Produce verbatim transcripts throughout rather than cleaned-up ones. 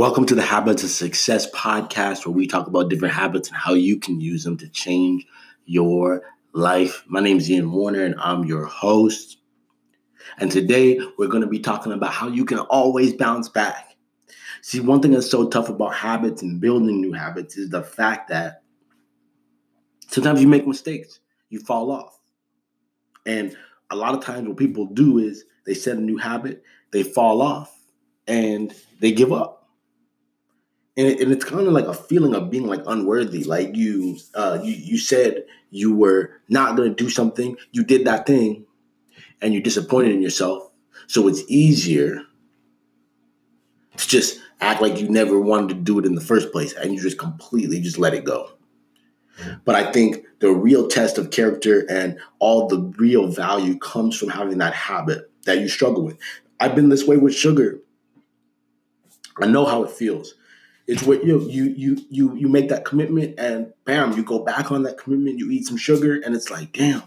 Welcome to the Habits of Success podcast, where we talk about different habits and how you can use them to change your life. My name is Ian Warner, and I'm your host. And today we're going to be talking about how you can always bounce back. See, one thing that's so tough about habits and building new habits is the fact that sometimes you make mistakes, you fall off. And a lot of times what people do is they set a new habit, they fall off, and they give up. And, it, and it's kind of like a feeling of being like unworthy. Like you, uh, you, you said you were not going to do something. You did that thing and you're disappointed in yourself. So it's easier to just act like you never wanted to do it in the first place. And you just completely just let it go. But I think the real test of character and all the real value comes from having that habit that you struggle with. I've been this way with sugar. I know how it feels. It's what you know, you you you you make that commitment, and bam, you go back on that commitment. You eat some sugar, and it's like, damn.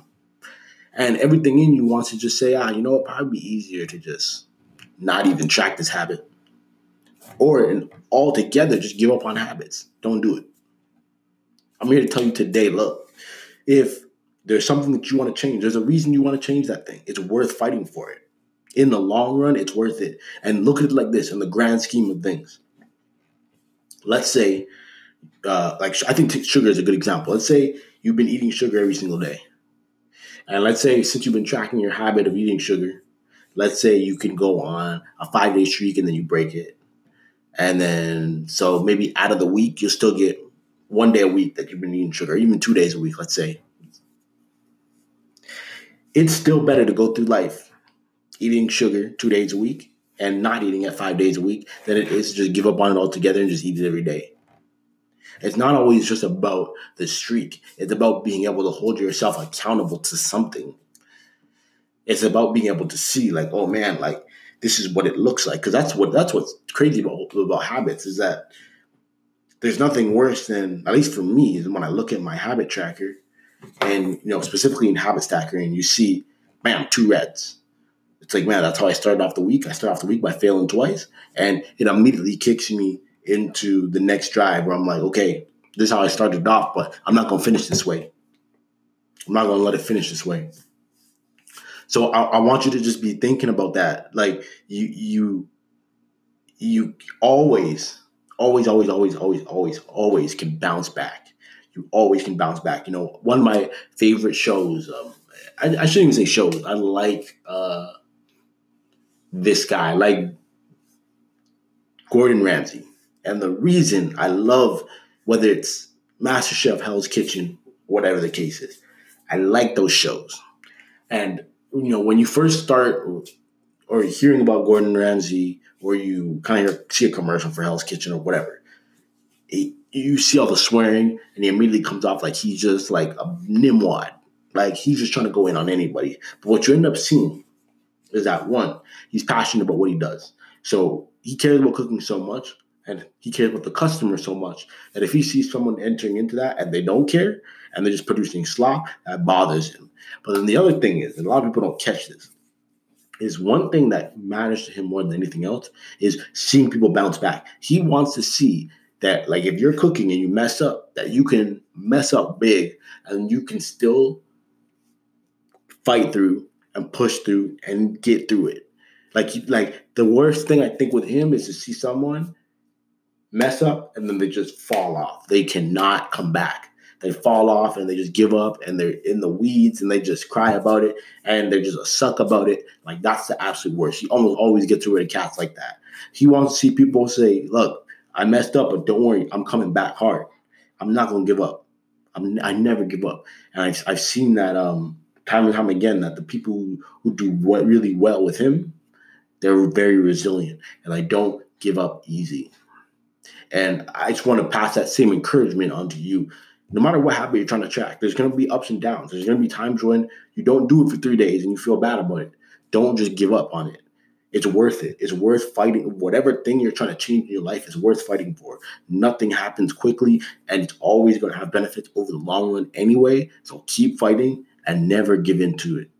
And everything in you wants to just say, ah, you know, it'd probably be easier to just not even track this habit, or and altogether just give up on habits. Don't do it. I'm here to tell you today, look, if there's something that you want to change, there's a reason you want to change that thing. It's worth fighting for it. In the long run, it's worth it. And look at it like this in the grand scheme of things. Let's say, uh, like I think sugar is a good example. Let's say you've been eating sugar every single day. And let's say since you've been tracking your habit of eating sugar, let's say you can go on a five-day streak and then you break it. And then so maybe out of the week, you'll still get one day a week that you've been eating sugar, even two days a week, let's say. It's still better to go through life eating sugar two days a week and not eating it five days a week than it is to just give up on it altogether and just eat it every day. It's not always just about the streak. It's about being able to hold yourself accountable to something. It's about being able to see like, oh man, like this is what it looks like. Because that's what that's what's crazy about, about habits is that there's nothing worse than, at least for me, is when I look at my habit tracker and, you know, specifically in Habit Stacker, and you see, bam, two reds. It's like, man, that's how I started off the week. I started off the week by failing twice, and it immediately kicks me into the next drive where I'm like, okay, this is how I started off, but I'm not going to finish this way. I'm not going to let it finish this way. So I, I want you to just be thinking about that. Like you, you, you always... Always, always, always, always, always, always can bounce back. You always can bounce back. You know, one of my favorite shows, um, I, I shouldn't even say shows. I like uh, this guy, I like Gordon Ramsay. And the reason I love, whether it's MasterChef, Hell's Kitchen, whatever the case is, I like those shows. And, you know, when you first start or hearing about Gordon Ramsay, or you kind of see a commercial for Hell's Kitchen or whatever, it, you see all the swearing, and he immediately comes off like he's just like a nimwad. Like he's just trying to go in on anybody. But what you end up seeing is that, one, he's passionate about what he does. So he cares about cooking so much, and he cares about the customer so much, that if he sees someone entering into that and they don't care, and they're just producing slop, that bothers him. But then the other thing is, and a lot of people don't catch this, is one thing that matters to him more than anything else is seeing people bounce back. He wants to see that, like, if you're cooking and you mess up, that you can mess up big and you can still fight through and push through and get through it. Like, like the worst thing I think with him is to see someone mess up and then they just fall off. They cannot come back. They fall off and they just give up and they're in the weeds and they just cry about it and they're just a suck about it. Like, that's the absolute worst. He almost always gets rid of cats like that. He wants to see people say, look, I messed up, but don't worry, I'm coming back hard. I'm not going to give up. I'm, I never give up. And I've, I've seen that um, time and time again, that the people who, who do what really well with him, they're very resilient and I don't give up easy. And I just want to pass that same encouragement on to you. No matter what habit you're trying to track, there's going to be ups and downs. There's going to be times when you don't do it for three days and you feel bad about it. Don't just give up on it. It's worth it. It's worth fighting. Whatever thing you're trying to change in your life is worth fighting for. Nothing happens quickly, and it's always going to have benefits over the long run anyway. So keep fighting and never give in to it.